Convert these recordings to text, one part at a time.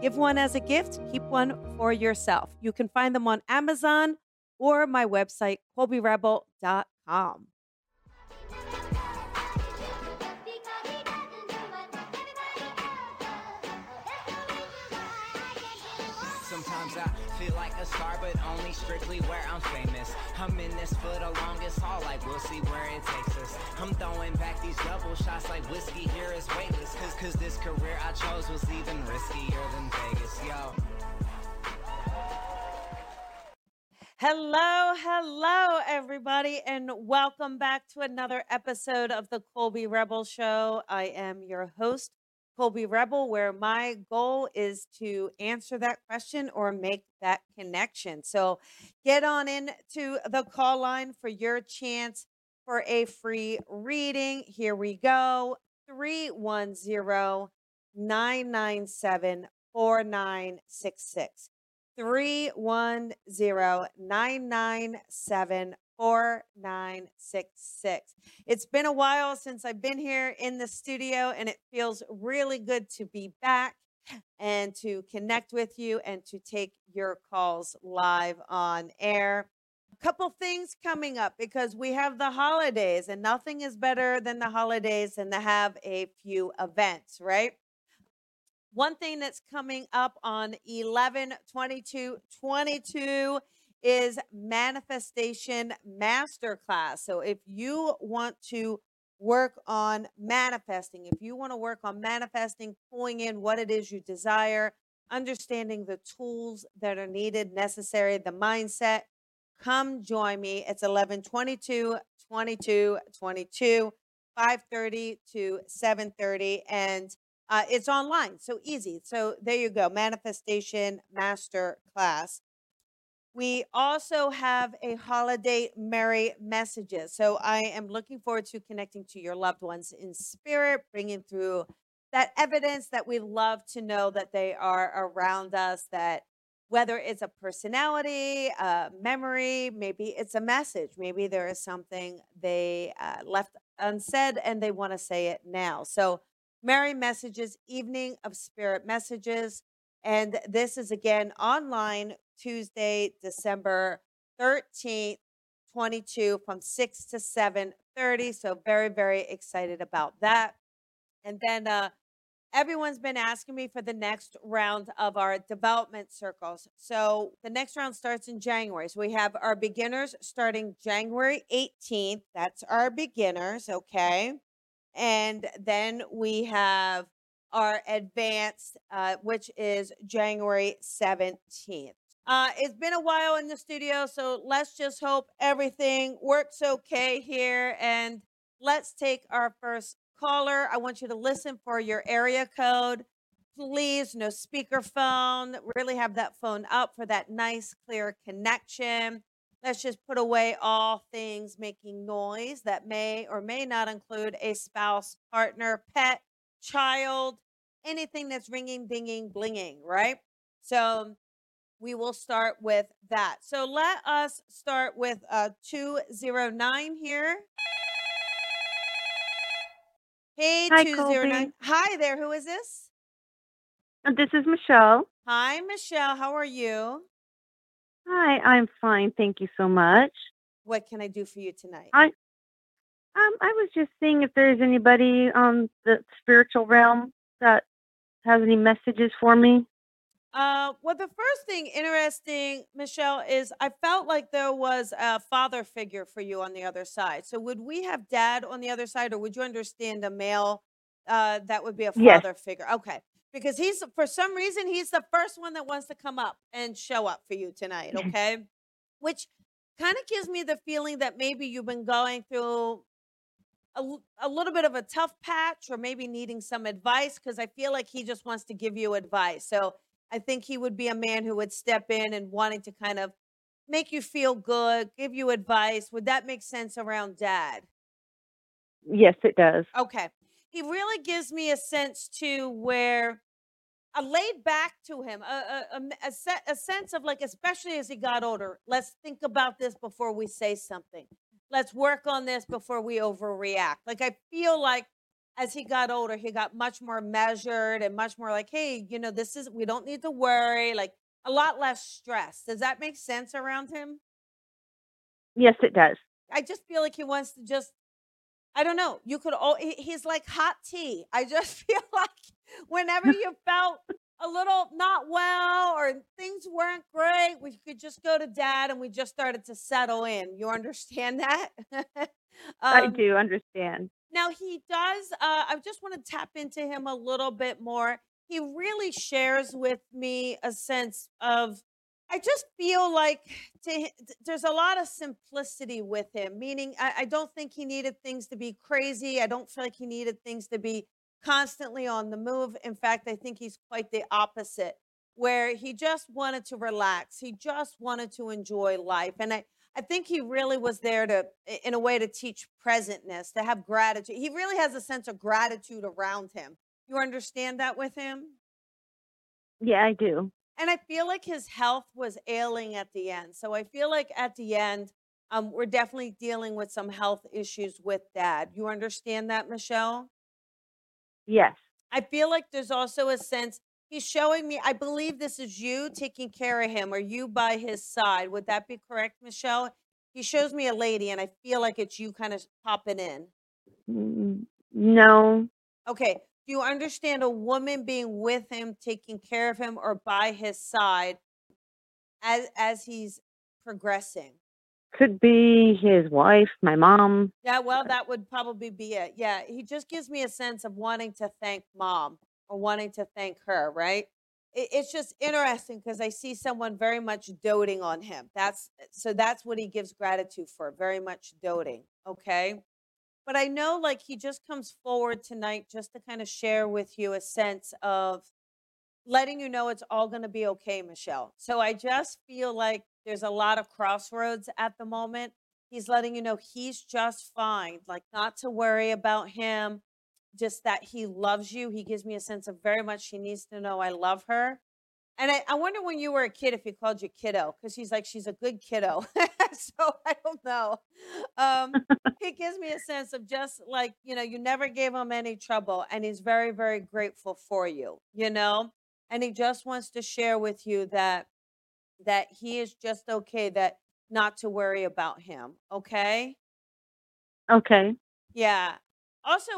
Give one as a gift, keep one for yourself. You can find them on Amazon or my website, KobeRebel.com. Sometimes I feel like a star, but only strictly where I'm famous. I'm in this for the longest haul, like we'll see where it takes us. I'm throwing back these double shots like whiskey here is weightless, cause this career I chose was even riskier than Vegas, yo. Hello, everybody, and welcome back to another episode of the Colby Rebel Show. I am your host, Colby Rebel, where my goal is to answer that question or make that connection. So get on in to the call line for your chance for a free reading. Here we go, 310-997-4966. 310-997-4966. It's been a while since I've been here in the studio, and it feels really good to be back and to connect with you and to take your calls live on air. A couple things coming up because we have the holidays, and nothing is better than the holidays than to have a few events, right? One thing that's coming up on 11/22/22 is Manifestation Masterclass. So if you want to work on manifesting, pulling in what it is you desire, understanding the tools that are needed, necessary, the mindset, come join me. It's 11/22/22/22, 5:30 to 7:30. And it's online, so easy. So there you go, Manifestation Master Class. We also have a holiday Merry Messages. So I am looking forward to connecting to your loved ones in spirit, bringing through that evidence that we love to know that they are around us, that whether it's a personality, a memory, maybe it's a message, maybe there is something they left unsaid and they want to say it now. So Merry Messages, Evening of Spirit Messages. And this is again online Tuesday, December 13th, 22 from 6 to 7:30. So very, very excited about that. And then everyone's been asking me for the next round of our development circles. So the next round starts in January. So we have our beginners starting January 18th. That's our beginners, okay? And then we have our advanced, which is January 17th. It's been a while in the studio, so let's just hope everything works okay here. And let's take our first caller. I want you to listen for your area code. Please, no speakerphone. Really have that phone up for that nice, clear connection. Let's just put away all things making noise that may or may not include a spouse, partner, pet, child, anything that's ringing, dinging, blinging, right? So we will start with that. So let us start with 209 here. Hey, hi, 209. Colby. Hi there. Who is this? This is Michelle. Hi, Michelle. How are you? Hi, I'm fine. Thank you so much. What can I do for you tonight? I was just seeing if there's anybody on the spiritual realm that has any messages for me. Well, the first thing interesting, Michelle, is I felt like there was a father figure for you on the other side. So would we have dad on the other side, or would you understand a male that would be a father figure? Okay. Because he's, for some reason, he's the first one that wants to come up and show up for you tonight, okay? Which kind of gives me the feeling that maybe you've been going through a little bit of a tough patch, or maybe needing some advice, because I feel like he just wants to give you advice. So I think he would be a man who would step in and wanting to kind of make you feel good, give you advice. Would that make sense around Dad? Yes, it does. Okay. He really gives me a sense to where I laid back to him, a sense of like, especially as he got older, let's think about this before we say something. Let's work on this before we overreact. Like, I feel like as he got older, he got much more measured and much more like, hey, you know, this is, we don't need to worry, like a lot less stress. Does that make sense around him? Yes, it does. I just feel like he wants to just, I don't know. You could all, he's like hot tea. I just feel like whenever you felt a little not well or things weren't great, we could just go to Dad and we just started to settle in. You understand that? I do understand. Now he does, I just want to tap into him a little bit more. He really shares with me a sense of, I just feel like there's a lot of simplicity with him, meaning I don't think he needed things to be crazy. I don't feel like he needed things to be constantly on the move. In fact, I think he's quite the opposite, where he just wanted to relax. He just wanted to enjoy life. And I think he really was there to, in a way, to teach presentness, to have gratitude. He really has a sense of gratitude around him. You understand that with him? Yeah, I do. And I feel like his health was ailing at the end. So I feel like at the end, we're definitely dealing with some health issues with Dad. You understand that, Michelle? Yes. I feel like there's also a sense, he's showing me, I believe this is you taking care of him or you by his side. Would that be correct, Michelle? He shows me a lady and I feel like it's you kind of popping in. No. Okay. Do you understand a woman being with him, taking care of him, or by his side as he's progressing? Could be his wife, my mom. Yeah, well, that would probably be it. Yeah, he just gives me a sense of wanting to thank Mom or wanting to thank her, right? It's just interesting because I see someone very much doting on him. That's what he gives gratitude for, very much doting, okay? But I know like he just comes forward tonight just to kind of share with you a sense of letting you know it's all going to be okay, Michelle. So I just feel like there's a lot of crossroads at the moment. He's letting you know he's just fine, like not to worry about him, just that he loves you. He gives me a sense of very much she needs to know I love her. And I wonder when you were a kid if he called you kiddo, because he's like, she's a good kiddo. So I don't know. He gives me a sense of just like, you know, you never gave him any trouble and he's very, very grateful for you, you know? And he just wants to share with you that he is just okay, that not to worry about him. Okay? Okay. Yeah. Also,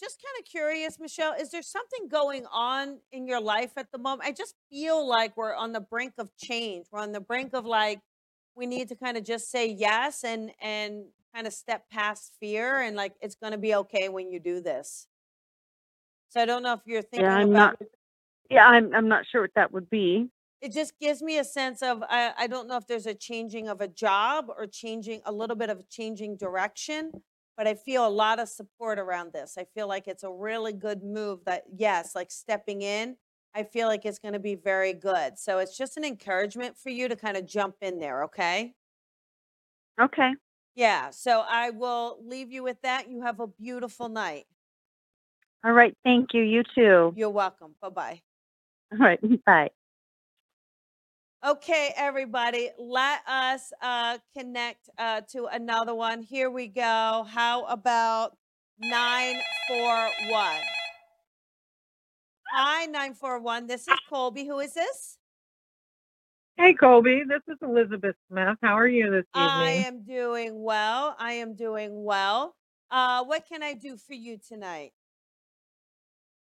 just kind of curious, Michelle, is there something going on in your life at the moment? I just feel like we're on the brink of change. We're on the brink of like, we need to kind of just say yes and kind of step past fear and like, it's going to be okay when you do this. So I don't know if you're thinking I'm not sure what that would be. It just gives me a sense of, I don't know if there's a changing of a job or changing direction. But I feel a lot of support around this. I feel like it's a really good move that, yes, like stepping in, I feel like it's going to be very good. So it's just an encouragement for you to kind of jump in there, okay? Okay. Yeah, so I will leave you with that. You have a beautiful night. All right, thank you. You too. You're welcome. Bye-bye. All right, bye. Okay, everybody, let us connect to another one. Here we go. How about 941? Hi, 941. This is Colby. Who is this? Hey, Colby. This is Elizabeth Smith. How are you this evening? I am doing well. What can I do for you tonight?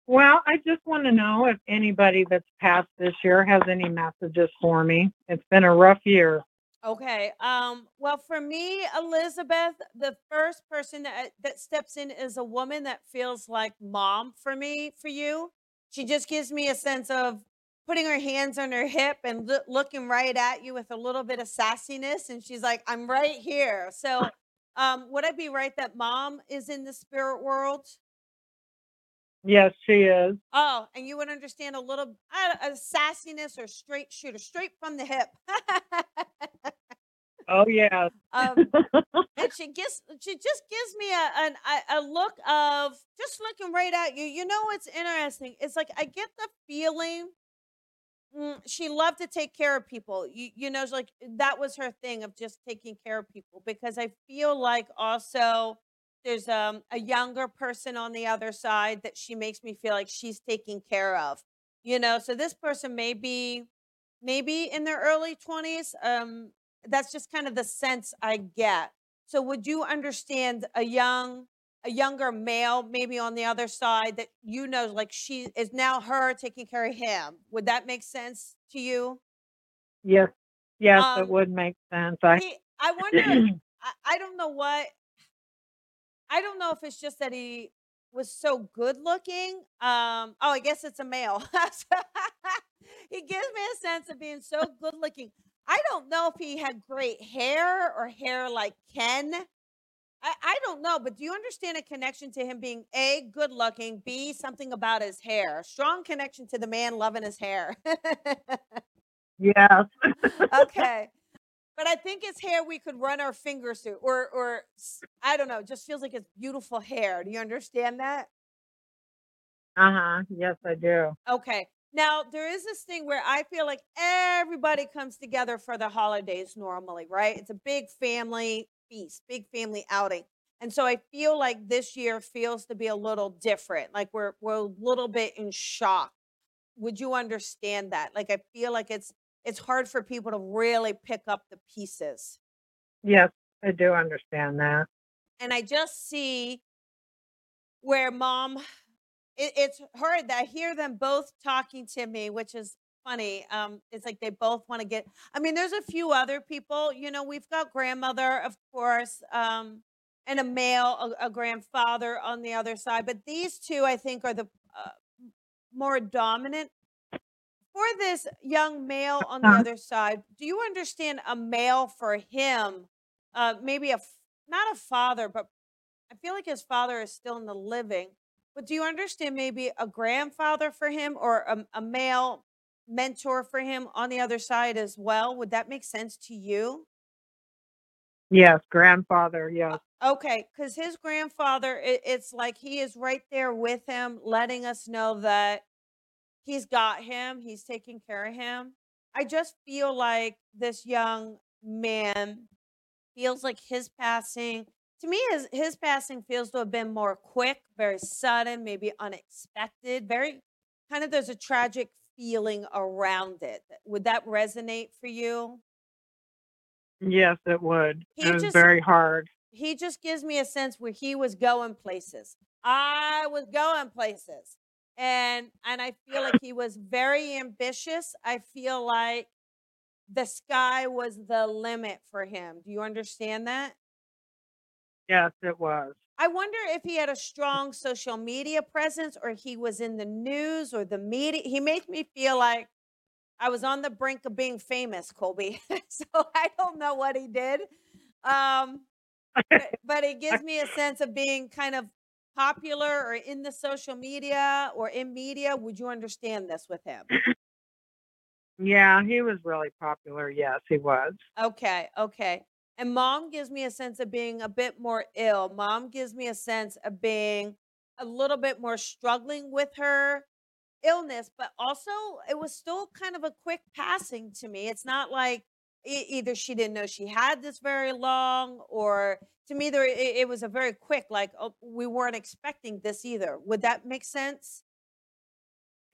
Well, I just want to know if anybody that's passed this year has any messages for me. It's been a rough year. Okay. Well, for me, Elizabeth, the first person that steps in is a woman that feels like Mom for me, for you. She just gives me a sense of putting her hands on her hip and looking right at you with a little bit of sassiness. And she's like, I'm right here. So would I be right that Mom is in the spirit world? Yes, she is. Oh, and you would understand a little sassiness or straight shooter, straight from the hip. Oh, yeah. And she just gives me a look of just looking right at you. You know, it's interesting. It's like I get the feeling she loved to take care of people. You know, like that was her thing of just taking care of people, because I feel like also there's a younger person on the other side that she makes me feel like she's taking care of, you know? So this person may be in their early 20s. That's just kind of the sense I get. So would you understand a younger male maybe on the other side that, you know, like she is now her taking care of him? Would that make sense to you? Yes. Yes, it would make sense. I wonder, I don't know what, I don't know if it's just that he was so good looking. Oh, I guess it's a male. He gives me a sense of being so good looking. I don't know if he had great hair or hair like Ken. I don't know, but do you understand a connection to him being A, good looking, B, something about his hair? Strong connection to the man loving his hair. Yes. Okay. But I think his hair we could run our fingers through, or I don't know, it just feels like it's beautiful hair. Do you understand that? Uh-huh. Yes, I do. Okay. Now, there is this thing where I feel like everybody comes together for the holidays normally, right? It's a big family feast, big family outing. And so I feel like this year feels to be a little different. Like we're a little bit in shock. Would you understand that? Like I feel like it's hard for people to really pick up the pieces. Yes, I do understand that. And I just see where mom, it's her that I hear them both talking to me, which is funny. It's like they both want to get, I mean, there's a few other people, you know, we've got grandmother, of course, and a male, a grandfather on the other side. But these two, I think, are the more dominant. For this young male on the other side, do you understand a male for him? Maybe not a father, but I feel like his father is still in the living. But do you understand maybe a grandfather for him or a male mentor for him on the other side as well? Would that make sense to you? Yes, grandfather, yes. Okay, because his grandfather, it's like he is right there with him, letting us know that he's got him. He's taking care of him. I just feel like this young man feels like his passing. To me, his passing feels to have been more quick, very sudden, maybe unexpected, very kind of there's a tragic feeling around it. Would that resonate for you? Yes, it would. It was very hard. He just gives me a sense where he was going places. I was going places. And I feel like he was very ambitious. I feel like the sky was the limit for him. Do you understand that? Yes, it was. I wonder if he had a strong social media presence or he was in the news or the media. He made me feel like I was on the brink of being famous, Colby. So I don't know what he did. But it gives me a sense of being kind of popular or in the social media or in media. Would you understand this with him? Yeah, he was really popular. Yes, he was. Okay. And mom gives me a sense of being a bit more ill. Mom gives me a sense of being a little bit more struggling with her illness, but also it was still kind of a quick passing to me. It's not like either she didn't know she had this very long, or to me, it was a very quick, like, oh, we weren't expecting this either. Would that make sense?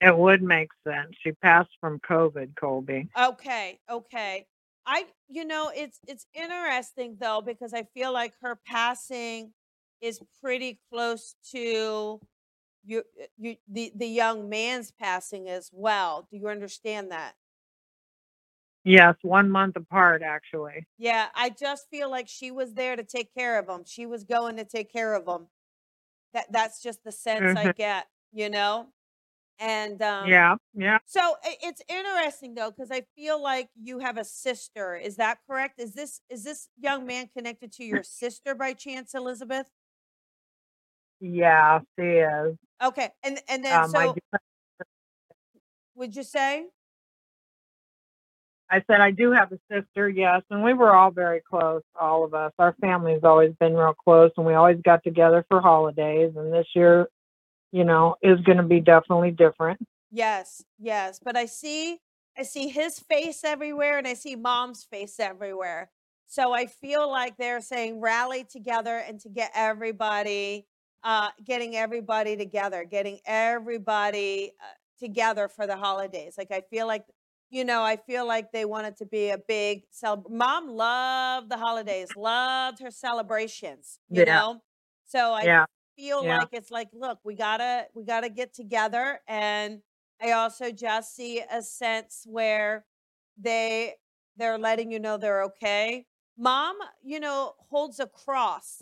It would make sense. She passed from COVID, Colby. Okay. It's interesting, though, because I feel like her passing is pretty close to the young man's passing as well. Do you understand that? Yes, 1 month apart, actually. Yeah, I just feel like she was there to take care of him. She was going to take care of him. That's just the sense I get, you know? And yeah. So it's interesting, though, because I feel like you have a sister. Is that correct? Is this young man connected to your sister by chance, Elizabeth? Yeah, she is. Okay. And then so would you say? I said, I do have a sister, yes. And we were all very close, all of us. Our family's always been real close, and we always got together for holidays. And this year, you know, is going to be definitely different. Yes, yes. But I see his face everywhere, and I see Mom's face everywhere. So I feel like they're saying rally together and to get everybody, getting everybody together for the holidays. Like, I feel like, you know, I feel like they want it to be a big celebration. Mom loved the holidays, loved her celebrations, you know? So I feel like it's like, look, we gotta get together. And I also just see a sense where they're letting you know they're okay. Mom, you know, holds a cross,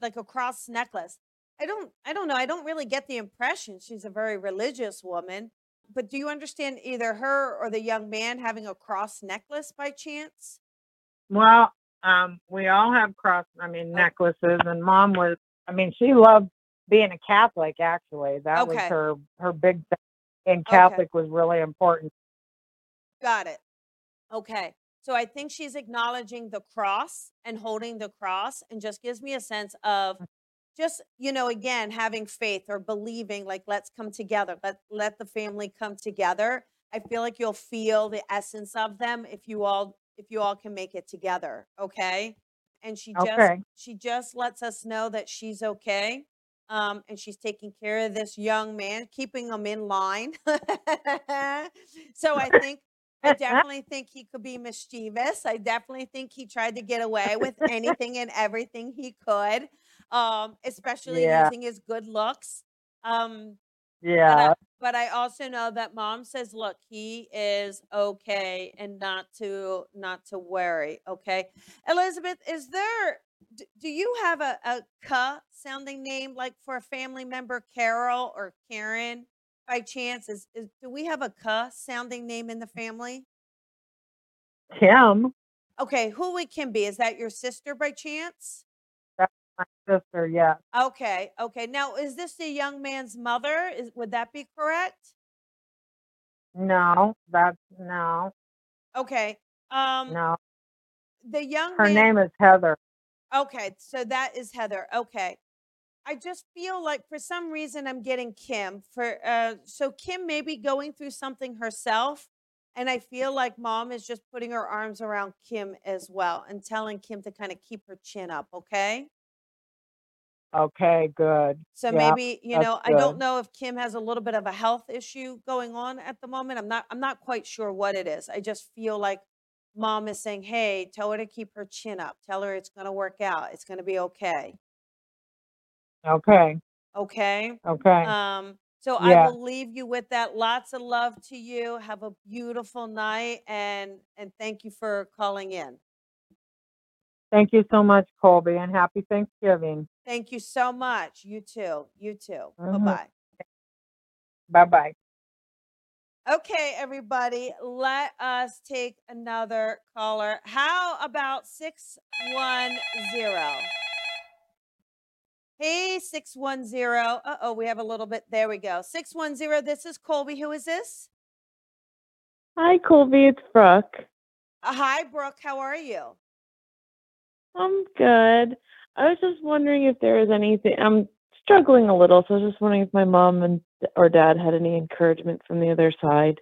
like a cross necklace. I don't know. I don't really get the impression she's a very religious woman. But do you understand either her or the young man having a cross necklace by chance? Well, we all have necklaces, and Mom was, she loved being a Catholic, actually. That was her big thing, and Catholic was really important. Got it. Okay. So I think she's acknowledging the cross and holding the cross, and just gives me a sense of just, you know, again, having faith or believing, like, let's come together. Let the family come together. I feel like you'll feel the essence of them if you all can make it together. Okay. And she just lets us know that she's okay. And she's taking care of this young man, keeping him in line. So I definitely think he could be mischievous. I definitely think he tried to get away with anything and everything he could. Especially using his good looks. But I also know that Mom says, look, he is okay, and not to worry. Okay. Elizabeth, do you have a K sounding name, like for a family member, Carol or Karen, by chance? Do we have a K sounding name in the family? Kim. Okay. Who it can be? Is that your sister by chance? My sister, yeah. Okay. Now, is this the young man's mother? Would that be correct? No, that's no. Okay. No. The young man's name is Heather. Okay, so that is Heather. Okay. I just feel like for some reason I'm getting Kim. So Kim may be going through something herself, and I feel like Mom is just putting her arms around Kim as well and telling Kim to kind of keep her chin up, okay? Okay, good. So maybe, you know, I don't know if Kim has a little bit of a health issue going on at the moment. I'm not quite sure what it is. I just feel like Mom is saying, hey, tell her to keep her chin up. Tell her it's going to work out. It's going to be okay. Okay. So I will leave you with that. Lots of love to you. Have a beautiful night, and thank you for calling in. Thank you so much, Colby, and happy Thanksgiving. Thank you so much. You too. Mm-hmm. Bye-bye. Okay, everybody, let us take another caller. How about 610? Hey, 610. Uh-oh, we have a little bit. There we go. 610, this is Colby. Who is this? Hi, Colby. It's Brooke. Hi, Brooke. How are you? I'm good. I was just wondering if there was anything. I'm struggling a little, so I was just wondering if my mom or dad had any encouragement from the other side.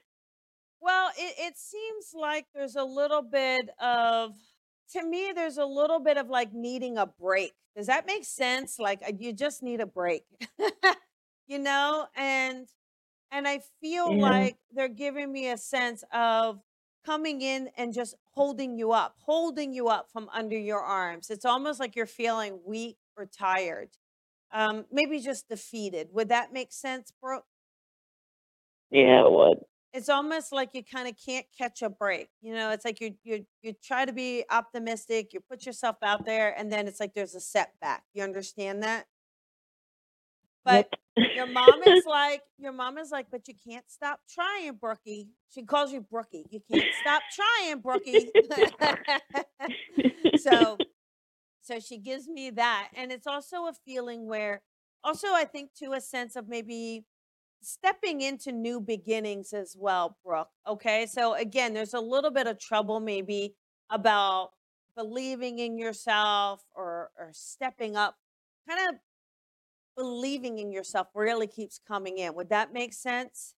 Well, it seems like there's a little bit of, to me, there's a little bit of like needing a break. Does that make sense? Like, you just need a break, you know? And I feel like they're giving me a sense of coming in and just holding you up from under your arms. It's almost like you're feeling weak or tired, maybe just defeated. Would that make sense, Brooke? Yeah, it would. It's almost like you kind of can't catch a break. You know, it's like you try to be optimistic, you put yourself out there, and then it's like there's a setback. You understand that? But your mom is like, but you can't stop trying, Brookie. She calls you Brookie. You can't stop trying, Brookie. So she gives me that. And it's also a feeling where Also, I think, too, a sense of maybe stepping into new beginnings as well, Brooke. Okay. So again, there's a little bit of trouble maybe about believing in yourself or stepping up, kind of believing in yourself really keeps coming in. Would that make sense?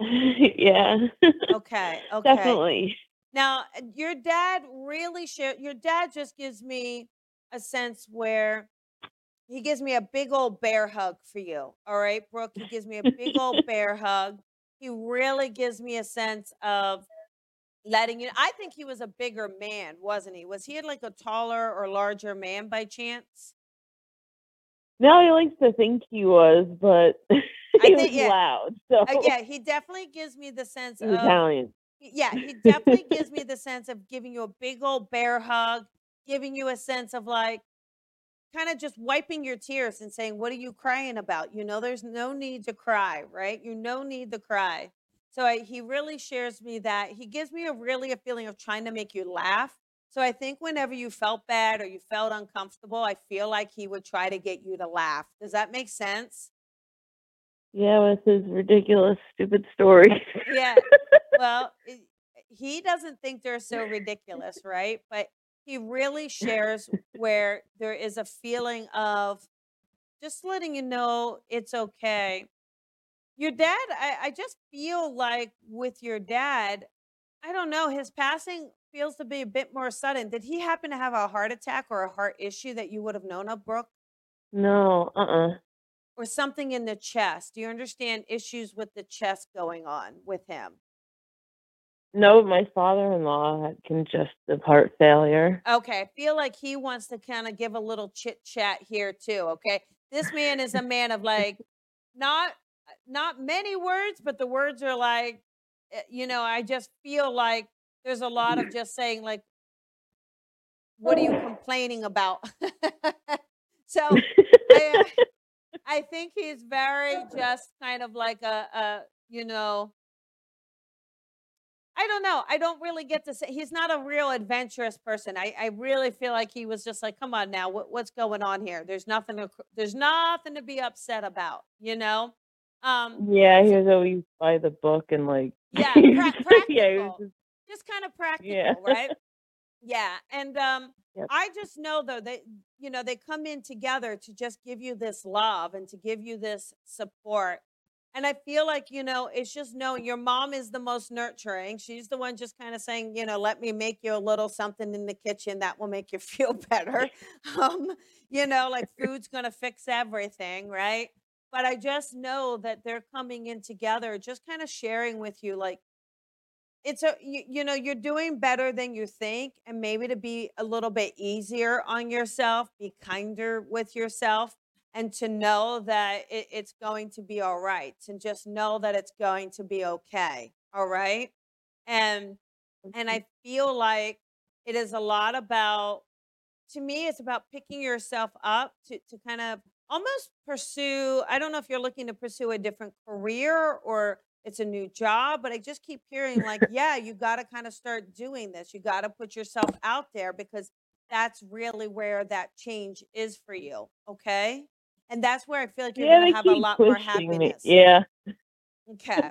Yeah. Okay. Definitely. Now, your dad really shared, your dad just gives me a sense where he gives me a big old bear hug for you. All right, Brooke, he gives me a big old bear hug. He really gives me a sense of letting you, I think he was a bigger man, wasn't he? Was he like a taller or larger man by chance? No, he likes to think he was, but he was loud. So. Yeah, he definitely gives me the sense of Italian. Yeah, he definitely gives me the sense of giving you a big old bear hug, giving you a sense of like, kind of just wiping your tears and saying, what are you crying about? You know, there's no need to cry, right? You no need to cry. So he really shares me that. He gives me a feeling of trying to make you laugh. So I think whenever you felt bad or you felt uncomfortable, I feel like he would try to get you to laugh. Does that make sense? Yeah, with his ridiculous, stupid story. Yeah. Well, he doesn't think they're so ridiculous, right? But he really shares where there is a feeling of just letting you know it's okay. Your dad, I just feel like with your dad, I don't know, his passing feels to be a bit more sudden. Did he happen to have a heart attack or a heart issue that you would have known of, Brooke? No, Or something in the chest. Do you understand issues with the chest going on with him? No, my father-in-law had congestive heart failure. Okay, I feel like he wants to kind of give a little chit-chat here too, okay? This man is a man of like, not many words, but the words are like, you know, I just feel like there's a lot of just saying like, what are you complaining about? So I think he's very just kind of like a you know, I don't know. I don't really get to say he's not a real adventurous person. I really feel like he was just like, come on now, what's going on here? There's nothing to be upset about, you know? Yeah, he was always by the book and like, yeah, practical. Yeah, he was just kind of practical, yeah. Right? Yeah. And yep. I just know though that, you know, they come in together to just give you this love and to give you this support. And I feel like, you know, it's just knowing your mom is the most nurturing. She's the one just kind of saying, you know, let me make you a little something in the kitchen that will make you feel better. You know, like food's going to fix everything, right? But I just know that they're coming in together, just kind of sharing with you, like, it's you know, you're doing better than you think. And maybe to be a little bit easier on yourself, be kinder with yourself. And to know that it's going to be all right. And just know that it's going to be okay. All right. And I feel like it is a lot about, to me, it's about picking yourself up to kind of almost pursue. I don't know if you're looking to pursue a different career or it's a new job, but I just keep hearing like, yeah, you got to kind of start doing this. You got to put yourself out there because that's really where that change is for you. Okay. And that's where I feel like you're going to have a lot more happiness. Yeah. Okay.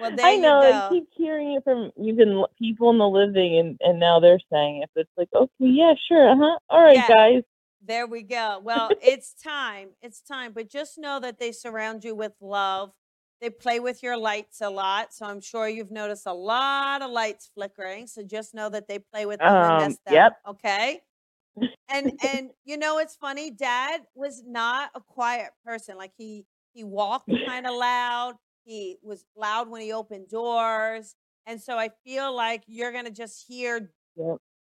Well, there you go. I know. I keep hearing it from even people in the living, and now they're saying it. But it's like, okay, yeah, sure. All right, guys. There we go. Well, it's time. It's time. But just know that they surround you with love. They play with your lights a lot. So I'm sure you've noticed a lot of lights flickering. So just know that they play with them and mess them. Yep. Okay. And you know, it's funny. Dad was not a quiet person. Like he walked kind of loud. He was loud when he opened doors. And so I feel like you're going to just hear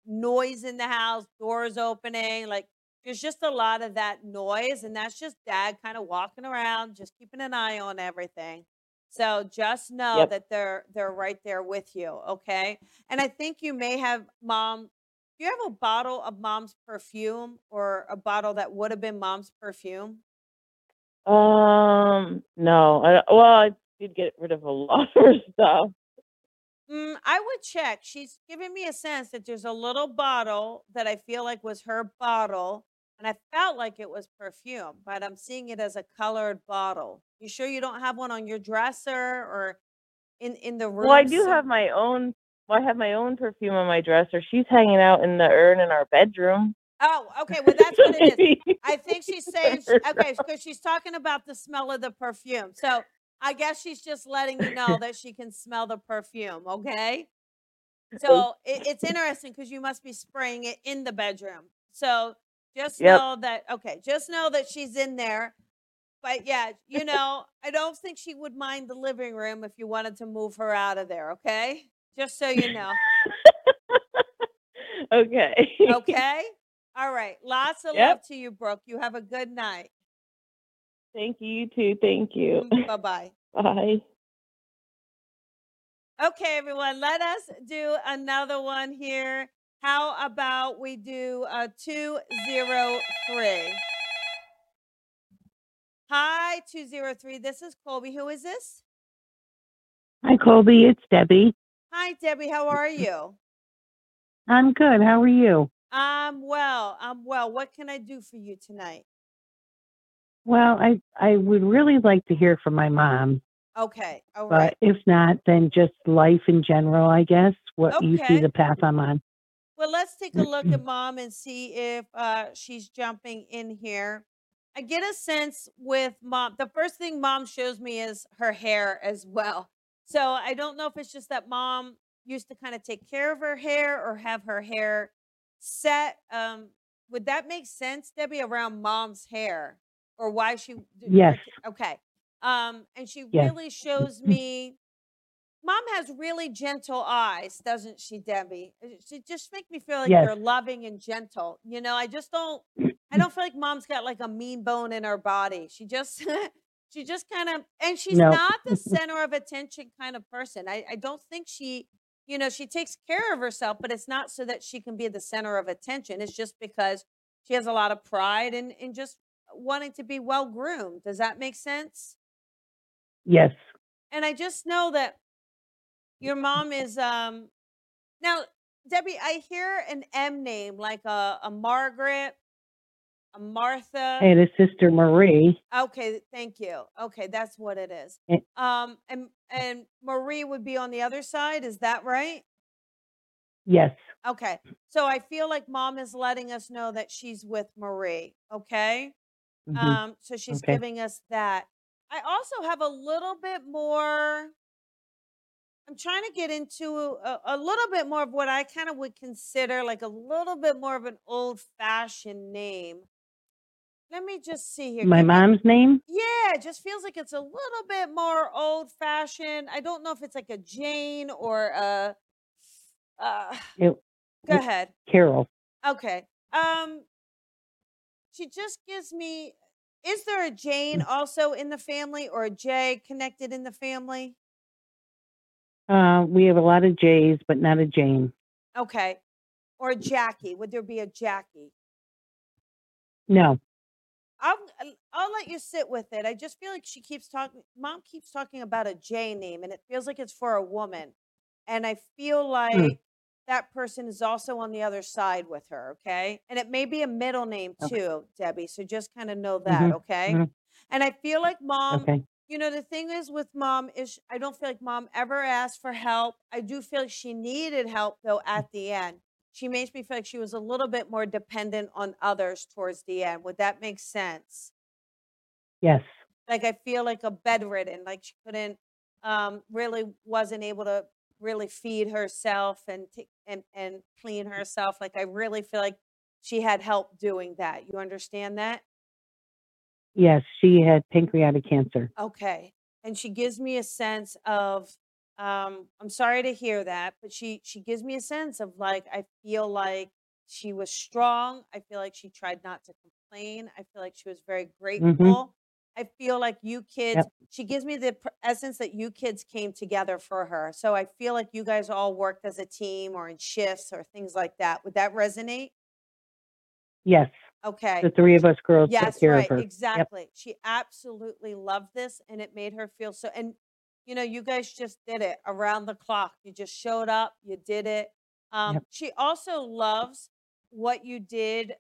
noise in the house, doors opening. Like there's just a lot of that noise. And that's just Dad kind of walking around, just keeping an eye on everything. So just know that they're right there with you. Okay. And I think you may have Mom. Do you have a bottle of Mom's perfume or a bottle that would have been Mom's perfume? No. I did get rid of a lot of her stuff. I would check. She's giving me a sense that there's a little bottle that I feel like was her bottle And I felt like it was perfume, but I'm seeing it as a colored bottle. You sure you don't have one on your dresser or in the room? Well, I do have my own. Well, I have my own perfume on my dresser. She's hanging out in the urn in our bedroom. Oh, okay. Well, that's what it is. I think she's saying, okay, because she's talking about the smell of the perfume. So I guess she's just letting you know that she can smell the perfume, okay? So it's interesting because you must be spraying it in the bedroom. So just know that, okay, just know that she's in there. But yeah, you know, I don't think she would mind the living room if you wanted to move her out of there, okay? Just so you know. Okay. Okay? All right. Lots of love to you, Brooke. You have a good night. Thank you. You too. Thank you. Bye-bye. Bye. Okay, everyone. Let us do another one here. How about we do 203? Hi, 203. This is Colby. Who is this? Hi, Colby. It's Debbie. Hi, Debbie. How are you? I'm good. How are you? I'm well. What can I do for you tonight? Well, I would really like to hear from my mom. Okay. All right. But if not, then just life in general, I guess, you see the path I'm on. Well, let's take a look at mom and see if she's jumping in here. I get a sense with mom. The first thing mom shows me is her hair as well. So I don't know if it's just that mom used to kind of take care of her hair or have her hair set. Would that make sense, Debbie, around mom's hair or why she? Yes. Okay. And she really shows me, mom has really gentle eyes, doesn't she, Debbie? She just makes me feel like you're loving and gentle. You know, I don't feel like mom's got like a mean bone in her body. She just, she's not the center of attention kind of person. I don't think she, you know, she takes care of herself, but it's not so that she can be the center of attention. It's just because she has a lot of pride and just wanting to be well-groomed. Does that make sense? Yes. And I just know that your mom is, now, Debbie, I hear an M name, like a Margaret, a Martha. And a sister Marie. Okay. Thank you. Okay. That's what it is. And Marie would be on the other side. Is that right? Yes. Okay. So I feel like mom is letting us know that she's with Marie. Okay. Mm-hmm. So she's giving us that. I also have a little bit more, I'm trying to get into a little bit more of what I kind of would consider like a little bit more of an old fashioned name. Let me just see here. My mom's name? Yeah, it just feels like it's a little bit more old fashioned. I don't know if it's like a Jane or a, go ahead. Carol. Okay. She just gives me, is there a Jane also in the family or a J connected in the family? We have a lot of J's, but not a Jane. Okay. Or Jackie. Would there be a Jackie? No. I'll let you sit with it. I just feel like she keeps talking. Mom keeps talking about a J name, and it feels like it's for a woman. And I feel like that person is also on the other side with her, okay? And it may be a middle name too, Debbie. So just kind of know that, okay? Mm-hmm. And I feel like mom, you know, the thing is with mom is I don't feel like mom ever asked for help. I do feel like she needed help though at the end. She makes me feel like she was a little bit more dependent on others towards the end. Would that make sense? Yes. Like I feel like a bedridden, like she couldn't, really wasn't able to really feed herself and clean herself. Like I really feel like she had help doing that. You understand that? Yes, she had pancreatic cancer. Okay. And she gives me a sense of, I'm sorry to hear that, but she gives me a sense of like, I feel like she was strong. I feel like she tried not to complain. I feel like she was very grateful. Mm-hmm. I feel like you kids, she gives me the essence that you kids came together for her. So I feel like you guys all worked as a team or in shifts or things like that. Would that resonate? Yes. Okay. The three of us girls took care of her. Exactly. Yep. She absolutely loved this and it made her feel so, and you know, you guys just did it around the clock. You just showed up, you did it. She also loves what you did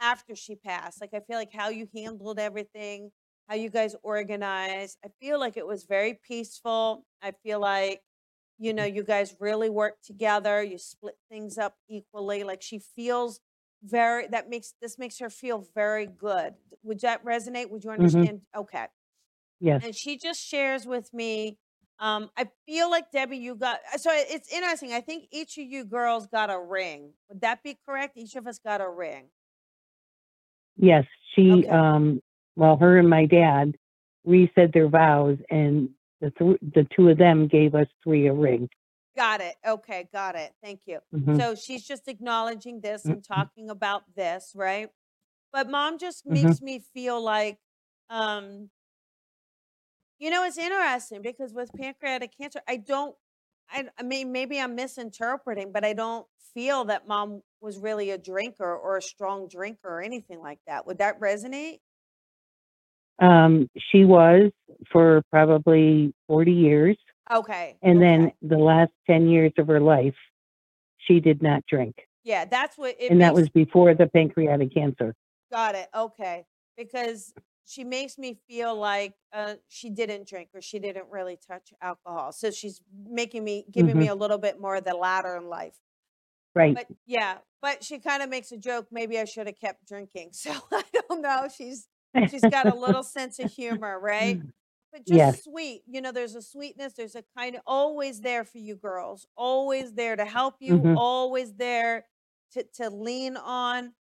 after she passed. Like, I feel like how you handled everything, how you guys organized, I feel like it was very peaceful. I feel like, you know, you guys really worked together. You split things up equally. Like, she feels very, this makes her feel very good. Would that resonate? Would you understand? Mm-hmm. Okay. Yes. And she just shares with me, I feel like, Debbie, you got, so it's interesting. I think each of you girls got a ring. Would that be correct? Each of us got a ring. Yes. She, okay. Well, her and my dad resaid their vows, and the two of them gave us three a ring. Got it. Okay. Got it. Thank you. Mm-hmm. So she's just acknowledging this mm-hmm. and talking about this, right? But Mom just makes mm-hmm. me feel like, you know, it's interesting because with pancreatic cancer, I mean, maybe I'm misinterpreting, but I don't feel that Mom was really a drinker or a strong drinker or anything like that. Would that resonate? She was for probably 40 years. Okay. And then the last 10 years of her life, she did not drink. Yeah, that's what it. And that was before the pancreatic cancer. Got it. Okay. Because she makes me feel like she didn't drink or she didn't really touch alcohol. So she's giving mm-hmm. me a little bit more of the latter in life. Right. But yeah, but she kind of makes a joke. Maybe I should have kept drinking. So I don't know. She's got a little sense of humor, right? But just sweet. You know, there's a sweetness. There's a kind of always there for you girls, always there to help you, mm-hmm. always there to lean on.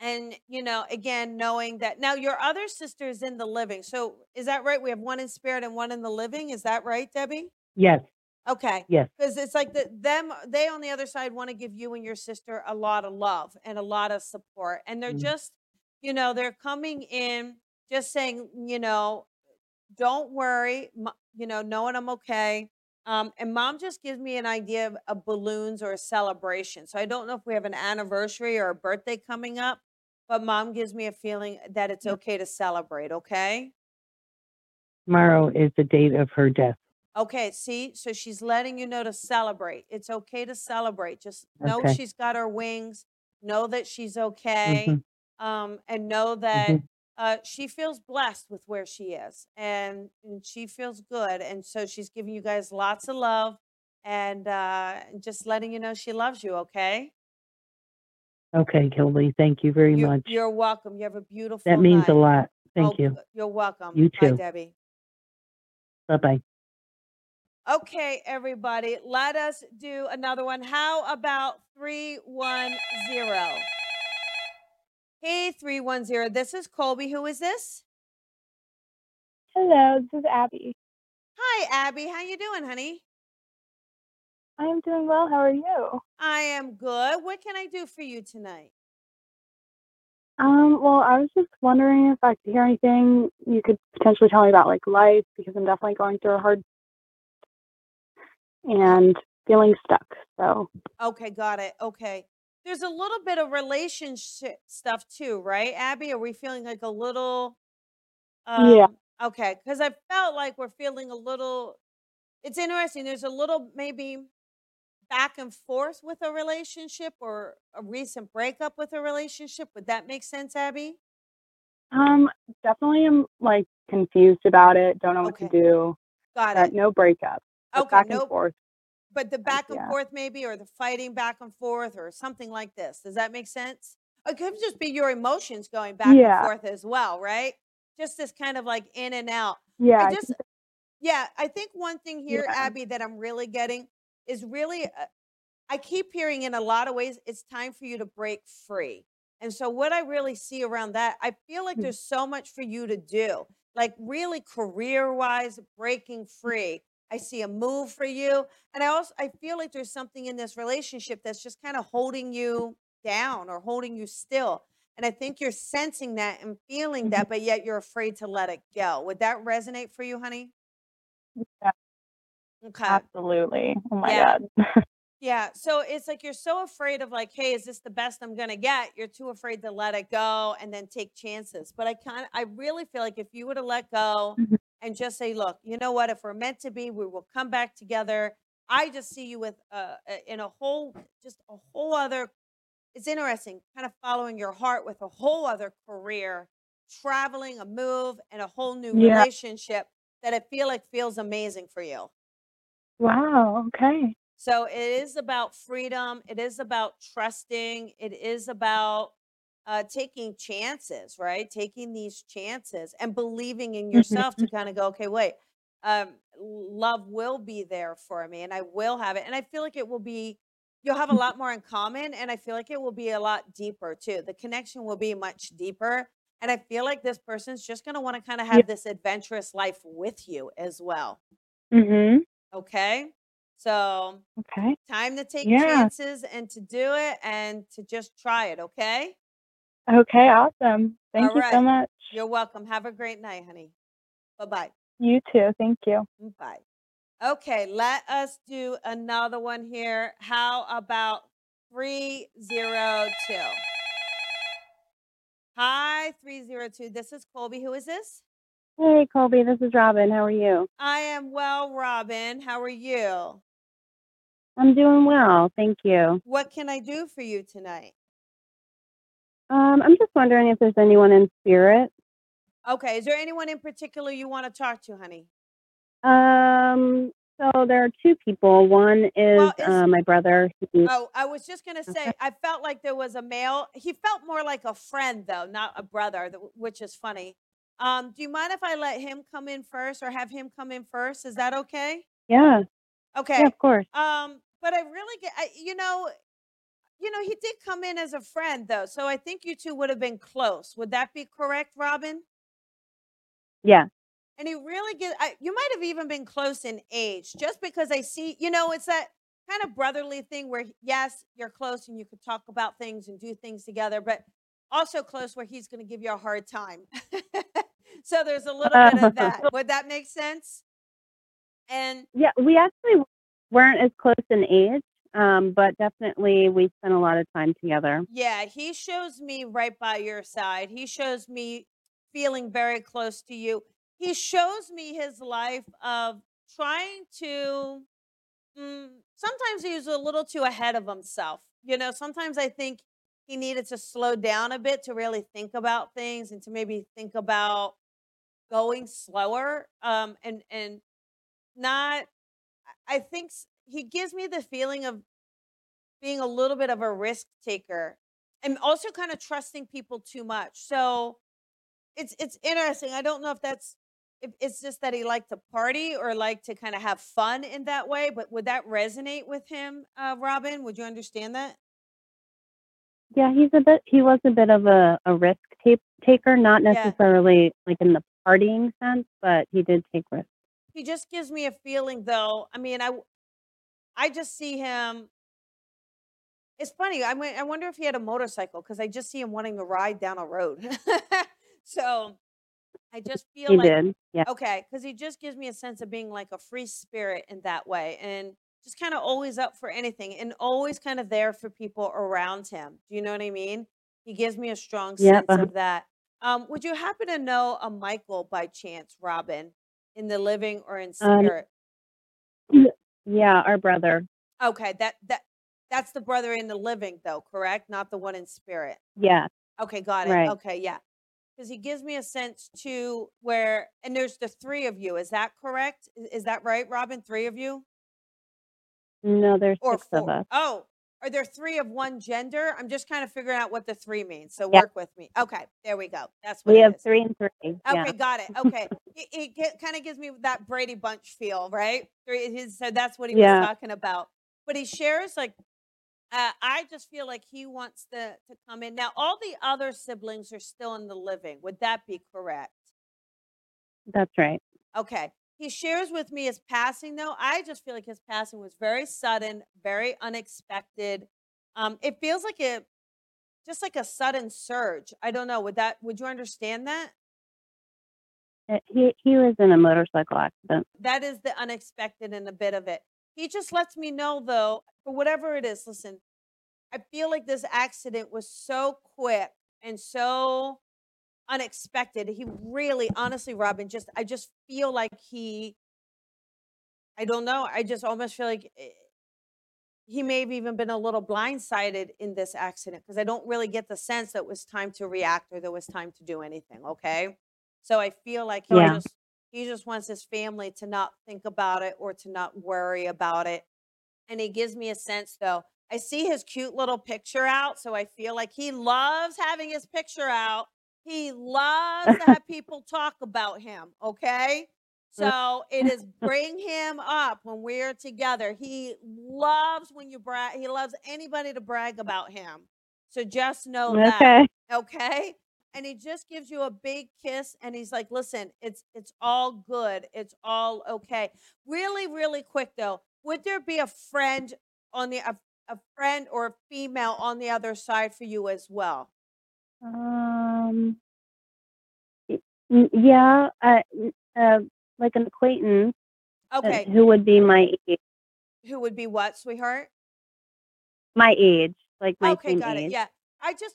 And, you know, again, knowing that now your other sister is in the living. So is that right? We have one in spirit and one in the living. Is that right, Debbie? Yes. Okay. Yes. Because it's like they on the other side want to give you and your sister a lot of love and a lot of support. And they're mm-hmm. just, you know, they're coming in just saying, you know, don't worry, you know, knowing I'm okay. And Mom just gives me an idea of balloons or a celebration. So I don't know if we have an anniversary or a birthday coming up, but Mom gives me a feeling that it's okay to celebrate. Okay. Tomorrow is the date of her death. Okay. See, so she's letting you know to celebrate. It's okay to celebrate. Just know she's got her wings, know that she's okay. Mm-hmm. And know that mm-hmm. She feels blessed with where she is and she feels good. And so she's giving you guys lots of love and just letting you know she loves you, okay? Okay, Colby, thank you very much. You're welcome. You have a beautiful night. That means a lot. Thank you. You're welcome. You too. Bye, Debbie. Bye-bye. Okay, everybody, let us do another one. How about 310? Hey, 310. This is Colby. Who is this? Hello, this is Abby. Hi, Abby. How you doing, honey? I'm doing well. How are you? I am good. What can I do for you tonight? Well, I was just wondering if I could hear anything you could potentially tell me about, like, life, because I'm definitely going through a hard and feeling stuck. So. Okay, got it. Okay. There's a little bit of relationship stuff too, right, Abby? Are we feeling like a little? Yeah. Okay. Because I felt like we're feeling a little, it's interesting. There's a little maybe back and forth with a relationship or a recent breakup with a relationship. Would that make sense, Abby? Definitely am like confused about it. Don't know what to do. Got it. No breakup. Okay. Back and forth. But the back and forth maybe, or the fighting back and forth or something like this. Does that make sense? It could just be your emotions going back and forth as well, right? Just this kind of like in and out. Yeah. I think one thing here, Abby, that I'm really getting is really, I keep hearing in a lot of ways, it's time for you to break free. And so what I really see around that, I feel like there's so much for you to do, like really career-wise, breaking free. I see a move for you. And I feel like there's something in this relationship that's just kind of holding you down or holding you still. And I think you're sensing that and feeling that, but yet you're afraid to let it go. Would that resonate for you, honey? Yeah. Okay. Absolutely. Oh my God. Yeah. So it's like, you're so afraid of like, hey, is this the best I'm going to get? You're too afraid to let it go and then take chances. But I really feel like if you were to let go and just say, look, you know what? If we're meant to be, we will come back together. I just see you in a whole other It's interesting, kind of following your heart with a whole other career, traveling, a move, and a whole new relationship that I feel like feels amazing for you. Wow. Okay. So it is about freedom. It is about trusting. It is about taking chances, right? Taking these chances and believing in yourself to kind of go, okay, wait, love will be there for me and I will have it. And I feel like it will be, you'll have a lot more in common. And I feel like it will be a lot deeper too. The connection will be much deeper. And I feel like this person's just going to want to kind of have this adventurous life with you as well. Mm-hmm. Okay. So time to take chances and to do it and to just try it. Okay. Okay. Awesome. Thank you so much. You're welcome. Have a great night, honey. Bye-bye. You too. Thank you. Bye. Okay. Let us do another one here. How about 302? Hi, 302. This is Colby. Who is this? Hey, Colby. This is Robin. How are you? I am well, Robin. How are you? I'm doing well. Thank you. What can I do for you tonight? I'm just wondering if there's anyone in spirit. Okay. Is there anyone in particular you want to talk to, honey? So there are two people. One is my brother. I was just going to say, I felt like there was a male. He felt more like a friend, though, not a brother, which is funny. Do you mind if I let him come in first or have him come in first? Is that okay? Yeah. Okay. Yeah, of course. But I really get, you know, he did come in as a friend, though. So I think you two would have been close. Would that be correct, Robin? Yeah. And he really gets, you might have even been close in age, just because I see, you know, it's that kind of brotherly thing where, yes, you're close and you could talk about things and do things together, but also close where he's going to give you a hard time. So there's a little bit of that. Would that make sense? And yeah, we actually weren't as close in age, but definitely we spent a lot of time together. Yeah, he shows me right by your side. He shows me feeling very close to you. He shows me his life of trying to, sometimes he was a little too ahead of himself. You know, sometimes I think he needed to slow down a bit to really think about things and to maybe think about going slower. I think he gives me the feeling of being a little bit of a risk taker and also kind of trusting people too much. So it's interesting. I don't know if that's, if it's just that he liked to party or liked to kind of have fun in that way, but would that resonate with him, Robin? Would you understand that? Yeah, he was a bit of a risk taker, not necessarily like in the partying sense, but he did take risks. He just gives me a feeling, though. I mean, I just see him. It's funny. I wonder if he had a motorcycle because I just see him wanting to ride down a road. So I just feel because he just gives me a sense of being like a free spirit in that way and just kind of always up for anything and always kind of there for people around him. Do you know what I mean? He gives me a strong sense of that. Would you happen to know a Michael by chance, Robin, in the living or in spirit? Yeah, our brother. Okay, that's the brother in the living though, correct? Not the one in spirit. Yeah. Okay, got it. Right. Okay, yeah. Because he gives me a sense to where, and there's the three of you. Is that correct? Is that right, Robin? Three of you? No, there's six of us. Oh, are there three of one gender? I'm just kind of figuring out what the three means. So work with me. Okay, there we go. That's what we have. Three and three. Yeah. Okay, got it. Okay, it kind of gives me that Brady Bunch feel, right? So that's what he was talking about. But he shares like. I just feel like he wants to come in. Now, all the other siblings are still in the living. Would that be correct? That's right. Okay. He shares with me his passing, though. I just feel like his passing was very sudden, very unexpected. It feels like just like a sudden surge. I don't know. Would you understand that? He was in a motorcycle accident. That is the unexpected in a bit of it. He just lets me know, though, for whatever it is, listen, I feel like this accident was so quick and so unexpected. He really, honestly, Robin, I just feel like I don't know. I just almost feel like He may have even been a little blindsided in this accident, because I don't really get the sense that it was time to react or there was time to do anything. Okay. So I feel like he just wants his family to not think about it or to not worry about it. And he gives me a sense, though. I see his cute little picture out. So I feel like he loves having his picture out. He loves to have people talk about him. Okay. So it is bring him up when we're together. He loves when you brag. He loves anybody to brag about him. So just know that. Okay. And he just gives you a big kiss. And he's like, listen, it's all good. It's all okay. Really, really quick though. Would there be a friend on the, a friend or a female on the other side for you as well? Yeah. Like an acquaintance. Okay. Who would be my age? Who would be what, sweetheart? My age, like my teen age. Okay, got it. Yeah. I just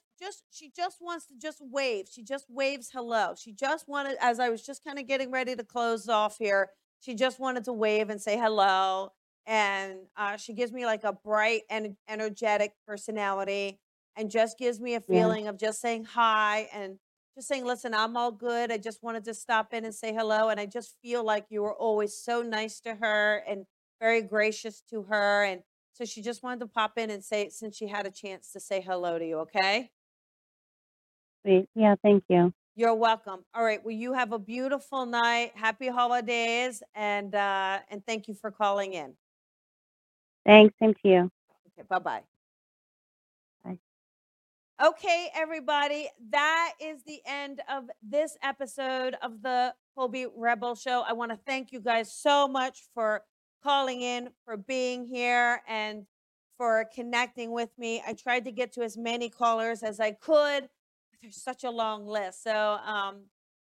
she just wants to just wave. She just waves hello. She just wanted, as I was just kind of getting ready to close off here, she just wanted to wave and say hello. And she gives me like a bright and energetic personality, and just gives me a feeling of just saying hi and just saying, listen, I'm all good. I just wanted to stop in and say hello. And I just feel like you were always so nice to her and very gracious to her. And so she just wanted to pop in and say, since she had a chance to say hello to you. Okay. Sweet. Yeah. Thank you. You're welcome. All right. Well, you have a beautiful night. Happy holidays. And thank you for calling in. Thanks. Same to you. Okay. Bye-bye. Okay, everybody, that is the end of this episode of the Colby Rebel Show. I want to thank you guys so much for calling in, for being here, and for connecting with me. I tried to get to as many callers as I could, but there's such a long list. So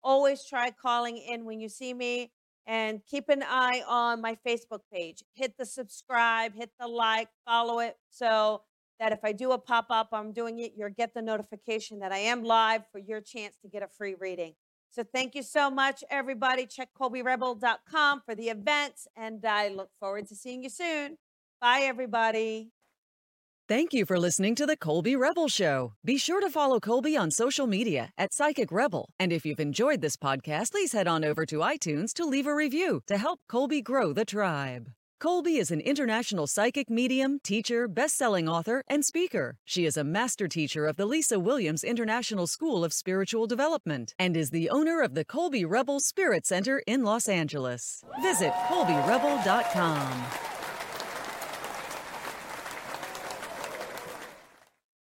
always try calling in when you see me, and keep an eye on my Facebook page. Hit the subscribe, hit the like, follow it. So that if I do a pop-up, I'm doing it, you'll get the notification that I am live for your chance to get a free reading. So thank you so much, everybody. Check KobeRebel.com for the events, and I look forward to seeing you soon. Bye, everybody. Thank you for listening to the Colby Rebel Show. Be sure to follow Colby on social media at Psychic Rebel. And if you've enjoyed this podcast, please head on over to iTunes to leave a review to help Colby grow the tribe. Colby is an international psychic medium, teacher, best-selling author, and speaker. She is a master teacher of the Lisa Williams International School of Spiritual Development and is the owner of the Colby Rebel Spirit Center in Los Angeles. Visit KobeRebel.com.